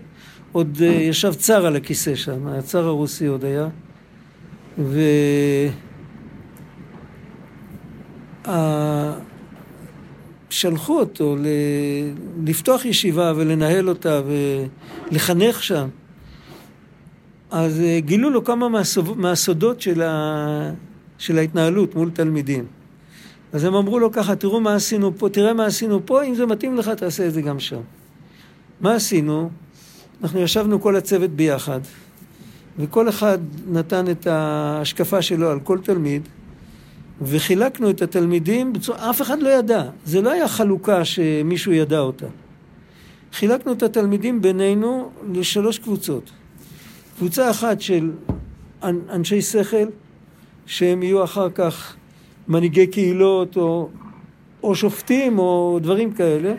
עוד ישב צאר על הכיסא שם, הצאר הרוסי עוד היה, ו... שלחו אותו לפתוח ישיבה ולנהל אותה ולחנך שם. אז גילו לו כמה מהסודות של, ה... של ההתנהלות מול תלמידים. אז הם אמרו לו ככה, תראו מה עשינו פה, תראה מה עשינו פה, אם זה מתאים לך תעשה את זה גם שם. מה עשינו? אנחנו ישבנו כל הצוות ביחד, וכל אחד נתן את ההשקפה שלו על כל תלמיד, וחילקנו את התלמידים, בצורה, אף אחד לא ידע, זה לא היה חלוקה שמישהו ידע אותה. חילקנו את התלמידים בינינו לשלוש קבוצות. קבוצה אחת של אנשי שכל, שהם יהיו אחר כך מנהיגי קהילות, או, או שופטים, או דברים כאלה,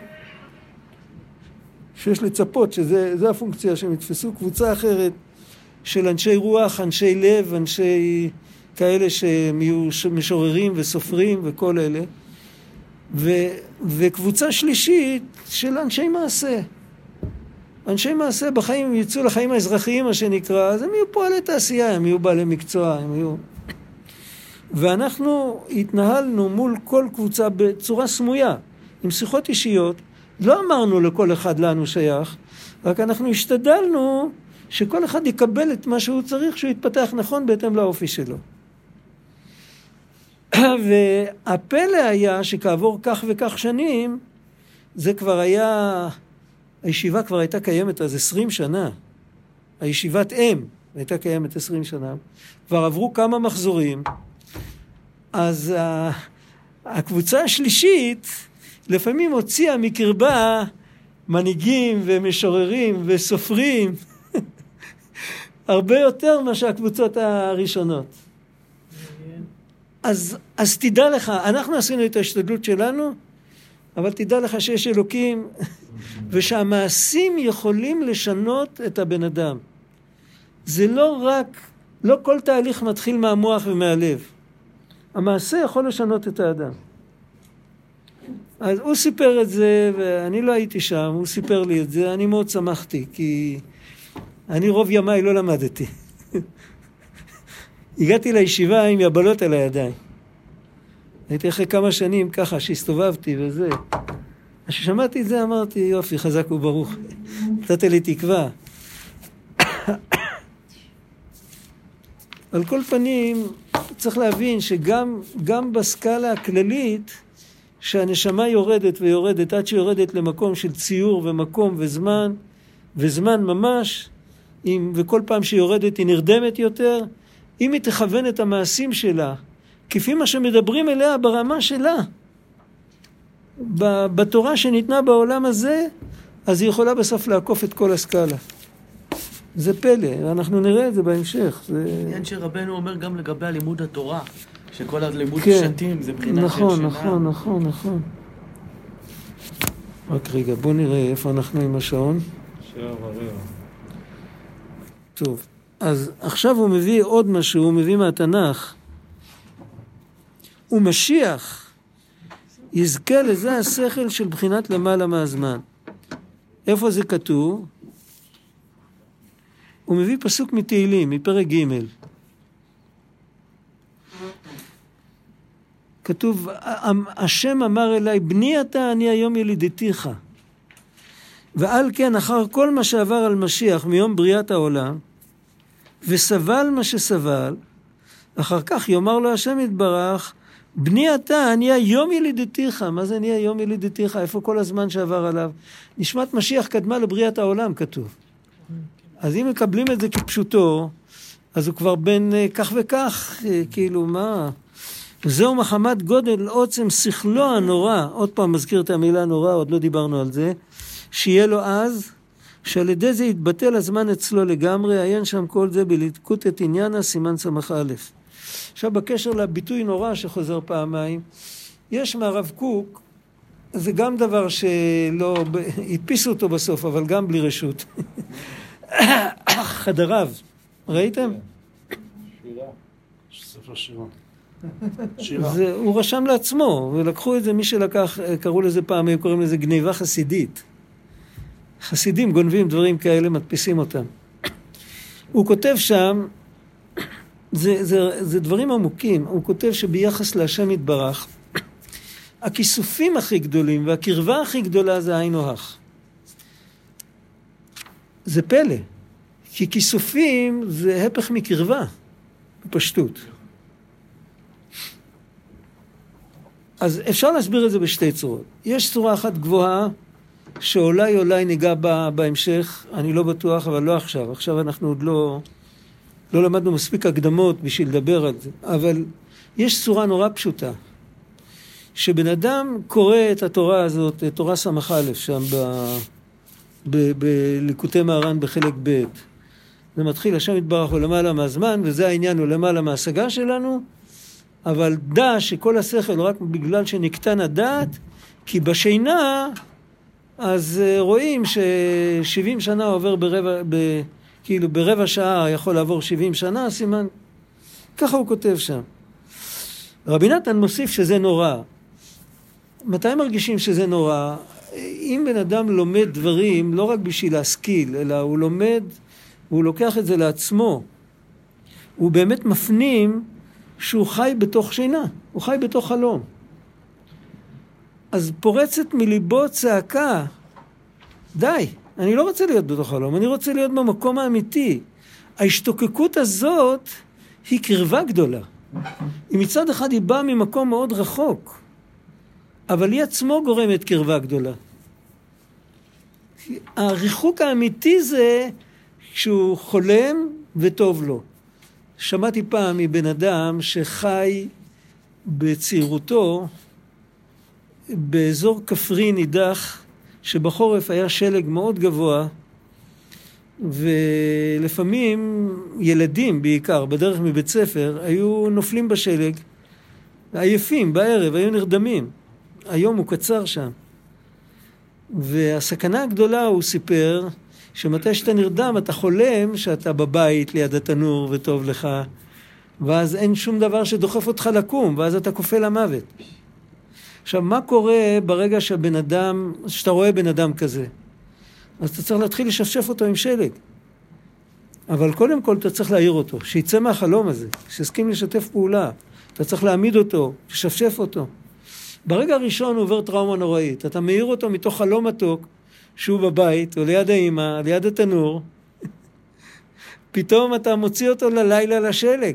שיש לצפות שזה הפונקציה שהם יתפסו. קבוצה אחרת של אנשי רוח, אנשי לב, אנשי... כאלה שיהיו משוררים וסופרים וכל אלה, ו, וקבוצה שלישית של אנשי מעשה. אנשי מעשה בחיים, הם יצאו לחיים האזרחיים, מה שנקרא, אז הם יהיו פועלי תעשייה, הם יהיו בעלי מקצוע, הם יהיו... ואנחנו התנהלנו מול כל קבוצה בצורה סמויה, עם שיחות אישיות, לא אמרנו לכל אחד לנו שייך, רק אנחנו השתדלנו שכל אחד יקבל את מה שהוא צריך, שהוא יתפתח נכון בהתאם לאופי שלו. והפלא היה שכעבור כך וכך שנים, זה כבר היה, הישיבה כבר הייתה קיימת אז עשרים שנה, הישיבת אם הייתה קיימת עשרים שנה, כבר עברו כמה מחזורים, אז הקבוצה השלישית לפעמים הוציאה מקרבה מנהיגים ומשוררים וסופרים, הרבה יותר מה שהקבוצות הראשונות. אז, אז תדע לך, אנחנו עשינו את ההשתדלות שלנו, אבל תדע לך שיש אלוקים, ושהמעשים יכולים לשנות את הבן אדם. זה לא רק, לא כל תהליך מתחיל מהמוח ומהלב. המעשה יכול לשנות את האדם. אז הוא סיפר את זה, ואני לא הייתי שם, הוא סיפר לי את זה, אני מאוד שמחתי, כי אני רוב ימיי לא למדתי. הגעתי לישיבה עם יבלות על הידיים. הייתי אחרי כמה שנים ככה שהסתובבתי וזה. כששמעתי את זה אמרתי, יופי, חזק וברוך. נתת לי תקווה. על כל פנים, צריך להבין שגם גם בסקאלה הכללית, שהנשמה יורדת ויורדת, עד שיורדת למקום של ציור ומקום וזמן, וזמן ממש, אם, וכל פעם שיורדת היא נרדמת יותר, אם היא תכוון את המעשים שלה, כפי מה שמדברים אליה ברמה שלה, בתורה שניתנה בעולם הזה, אז היא יכולה בסוף לעקוף את כל הסקאלה. זה פלא, אנחנו נראה את זה בהמשך. עניין זה... שרבנו אומר גם לגבי הלימוד התורה, שכל הלימוד כן. שתים, זה בחינה נכון, של שינה. נכון, נכון, נכון. רק רגע, בוא נראה איפה אנחנו עם השעון. שער הרב. טוב, אז עכשיו הוא מביא עוד משהו, הוא מביא מהתנ"ך. ומשיח יזכה לזה השכל של בחינת למעלה מהזמן. איפה זה כתוב? הוא מביא פסוק מתהילים, מפרק ג'. כתוב, השם אמר אליי, בני אתה, אני היום ילידתיך. ועל כן, אחר כל מה שעבר על משיח מיום בריאת העולם, וסבל מה שסבל, אחר כך יאמר לו השם יתברך, בני אתה, אני היום ילידתיך. מה זה אני היום ילידתיך? איפה כל הזמן שעבר עליו? נשמת משיח קדמה לבריאת העולם, כתוב. אז אם מקבלים את זה כפשוטו, אז הוא כבר בין כך וכך, כאילו מה? זהו מחמת גודל עוצם שכלו הנורא, עוד פעם מזכיר את המילה הנורא, עוד לא דיברנו על זה, שיהיה לו אז, שעל ידי זה יתבטל הזמן אצלו לגמרי, עיין שם כל זה בלדקות את עניינה, סימן סמך א'. עכשיו בקשר לביטוי נורא שחוזר פעמיים, יש מהרב קוק זה גם דבר שלא, הדפיסו אותו בסוף, אבל גם בלי רשות. חדריו, ראיתם? שירה, ספר שירה. הוא רשם לעצמו, ולקחו את זה, מי שלקח, קראו לזה פעם, הם קוראים לזה גניבה חסידית. חסידים גונבים דברים כאלה, מדפיסים אותם. הוא כותב שם, זה, זה, זה דברים עמוקים, הוא כותב שביחס להשם יתברך, הכיסופים הכי גדולים והקרבה הכי גדולה זה עין אוהך. זה פלא, כי כיסופים זה הפך מקרבה, בפשטות. אז אפשר להסביר את זה בשתי צורות. יש צורה אחת גבוהה, שאולי אולי ניגע בה בהמשך, אני לא בטוח, אבל לא עכשיו. עכשיו אנחנו עוד לא, לא למדנו מספיק הקדמות בשביל לדבר על זה. אבל יש צורה נורא פשוטה, שבן אדם קורא את התורה הזאת, את תורה סמך א' שם בליקוטי מהר"ן בחלק ב', זה מתחיל, השם יתברך הוא למעלה מהזמן, וזה העניין, הוא למעלה מההשגה שלנו, אבל דע שכל השכל רק בגלל שנקטן הדעת, כי בשינה אז רואים ש70 שנה עובר ברבע, ב, כאילו ברבע שעה יכול לעבור שבעים שנה, סימן, ככה הוא כותב שם. רבי נתן מוסיף שזה נורא. מתי מרגישים שזה נורא? אם בן אדם לומד דברים, לא רק בשביל להשכיל, אלא הוא לומד, הוא לוקח את זה לעצמו. הוא באמת מפנים שהוא חי בתוך שינה, הוא חי בתוך חלום. אז פורצת מליבו צעקה, די, אני לא רוצה להיות בתוך חלום, אני רוצה להיות במקום האמיתי. ההשתוקקות הזאת היא קרבה גדולה. אם מצד אחד היא באה ממקום מאוד רחוק, אבל היא עצמו גורמת קרבה גדולה. הריחוק האמיתי זה כשהוא חולם וטוב לו. שמעתי פעם מבן אדם שחי בצעירותו באזור כפרי נידח, שבחורף היה שלג מאוד גבוה, ולפעמים ילדים בעיקר בדרך מבית ספר היו נופלים בשלג, עייפים בערב, היו נרדמים. היום הוא קצר שם. והסכנה הגדולה, הוא סיפר, שמתי שאתה נרדם אתה חולם שאתה בבית ליד התנור וטוב לך, ואז אין שום דבר שדוחף אותך לקום, ואז אתה קופא למוות. עכשיו, מה קורה ברגע שהבן אדם, שאתה רואה בן אדם כזה? אז אתה צריך להתחיל לשפשף אותו עם שלג. אבל קודם כל אתה צריך להעיר אותו, שיצא מהחלום הזה, שיסכים לשתף פעולה. אתה צריך להעמיד אותו, לשפשף אותו. ברגע הראשון הוא עובר טראומה נוראית. אתה מאיר אותו מתוך חלום מתוק, שהוא בבית, או ליד האמא, ליד התנור. פתאום אתה מוציא אותו ללילה לשלג.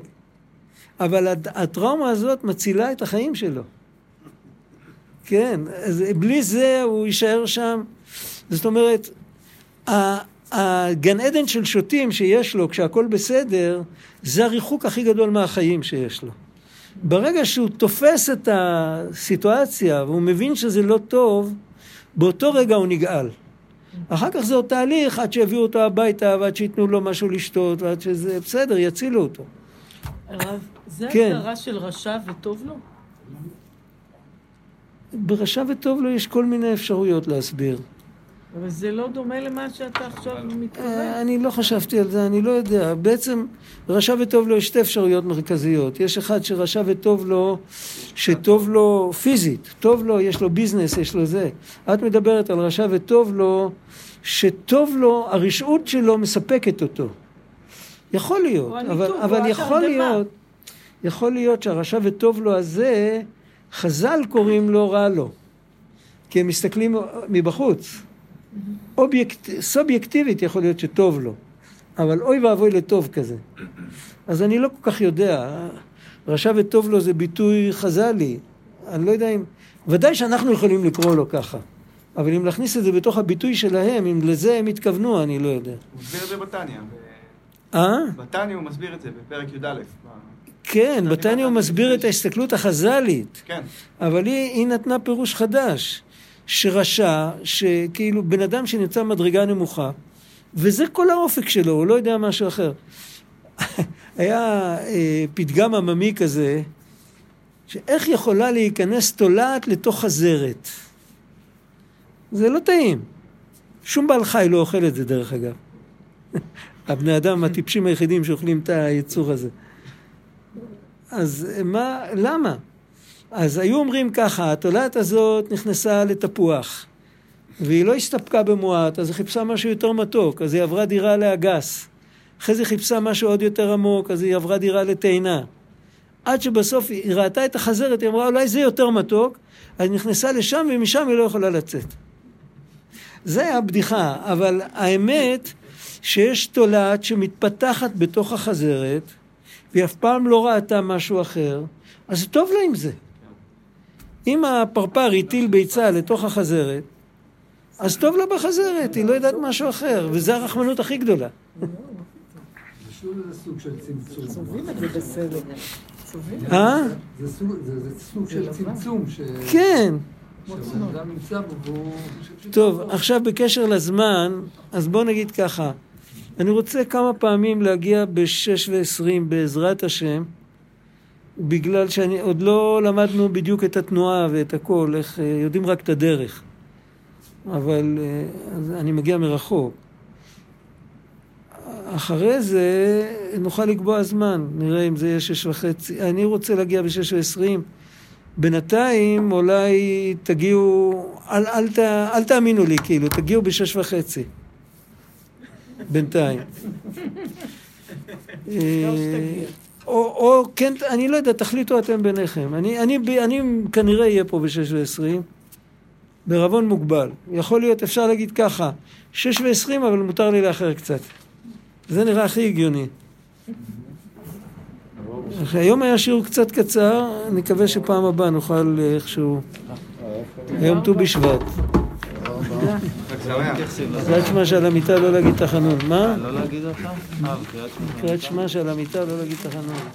אבל הטראומה הזאת מצילה את החיים שלו. כן, אז בלי זה הוא יישאר שם. זאת אומרת, הגן עדן של שוטים שיש לו, כשהכל בסדר, זה הריחוק הכי גדול מהחיים שיש לו. ברגע שהוא תופס את הסיטואציה, והוא מבין שזה לא טוב, באותו רגע הוא נגעל. אחר כך זהו תהליך, עד שהביאו אותו הביתה, ועד שיתנו לו משהו לשתות, ועד שזה בסדר, יצילו אותו. הרב, זה ההגדרה של רשע וטוב לו? ברשע וטוב לו יש כל מיני אפשרויות להסביר. אבל זה לא דומה למה שאתה עכשיו מתכוון. אני לא חשבתי על זה, אני לא יודע. בעצם רשע וטוב לו יש שתי אפשרויות מרכזיות. יש אחד שרשע וטוב לו, שטוב לו פיזית. טוב לו, יש לו ביזנס, יש לו זה. את מדברת על רשע וטוב לו, שטוב לו, הרשעות שלו מספקת אותו. יכול להיות, אבל, אבל יכול להיות, יכול להיות שהרשע וטוב לו הזה, חז"ל קוראים לו רע לו. כי הם מסתכלים מבחוץ. אובייקט, סובייקטיבית יכול להיות שטוב לו, אבל אוי ואבוי לטוב כזה. אז אני לא כל כך יודע, רשע וטוב לו זה ביטוי חז"לי, אני לא יודע אם, ודאי שאנחנו יכולים לקרוא לו ככה, אבל אם להכניס את זה בתוך הביטוי שלהם, אם לזה הם התכוונו, אני לא יודע. הוא מסביר את זה בתניה. אה? בתניה הוא מסביר את זה בפרק י"א. כן, בתניה הוא מסביר את ההסתכלות החז"לית, אבל היא נתנה פירוש חדש. שרשע, שכאילו בן אדם שנמצא מדרגה נמוכה, וזה כל האופק שלו, הוא לא יודע משהו אחר. היה אה, פתגם עממי כזה, שאיך יכולה להיכנס תולעת לתוך חזרת? זה לא טעים. שום בעל חי לא אוכל את זה, דרך אגב. הבני אדם הטיפשים היחידים שאוכלים את היצור הזה. אז מה, למה? אז היו אומרים ככה, התולעת הזאת נכנסה לתפוח, והיא לא הסתפקה במועט, אז היא חיפשה משהו יותר מתוק, אז היא עברה דירה לאגס. אחרי זה חיפשה משהו עוד יותר עמוק, אז היא עברה דירה לתאנה. עד שבסוף היא ראתה את החזרת, היא אמרה, אולי זה יותר מתוק, אז היא נכנסה לשם ומשם היא לא יכולה לצאת. זה היה בדיחה, אבל האמת שיש תולעת שמתפתחת בתוך החזרת, והיא אף פעם לא ראתה משהו אחר, אז טוב לה עם זה. אם הפרפר יטיל ביצה לתוך החזרת, אז טוב לה בחזרת, היא לא יודעת משהו אחר, וזו הרחמנות הכי גדולה. זה סוג של צמצום. צובעים את זה בסדר. זה סוג של צמצום. כן. טוב, עכשיו בקשר לזמן, אז בואו נגיד ככה. אני רוצה כמה פעמים להגיע ב-שש ועשרים בעזרת השם, בגלל שאני עוד לא למדנו בדיוק את התנועה ואת הכל, איך יודעים רק את הדרך. אבל אני מגיע מרחוק. אחרי זה נוכל לקבוע זמן, נראה אם זה יהיה שש וחצי. אני רוצה להגיע בשש ועשרים. בינתיים אולי תגיעו, אל, אל, ת, אל תאמינו לי כאילו, תגיעו בשש וחצי. בינתיים. או, או כן, אני לא יודע, תחליטו אתם ביניכם. אני, אני, אני כנראה יהיה פה בשש ועשרים. ברבון מוגבל. יכול להיות, אפשר להגיד ככה, שש ועשרים, אבל מותר לי לאחר קצת. זה נראה הכי הגיוני. היום היה שיעור קצת קצר, נקווה שפעם הבאה נוכל איכשהו. היום ט"ו בשבט. קריאת שמע שעל המיטה לא להגיד תחנון. מה? לא להגיד אותם? קריאת שמע שעל המיטה לא להגיד תחנון.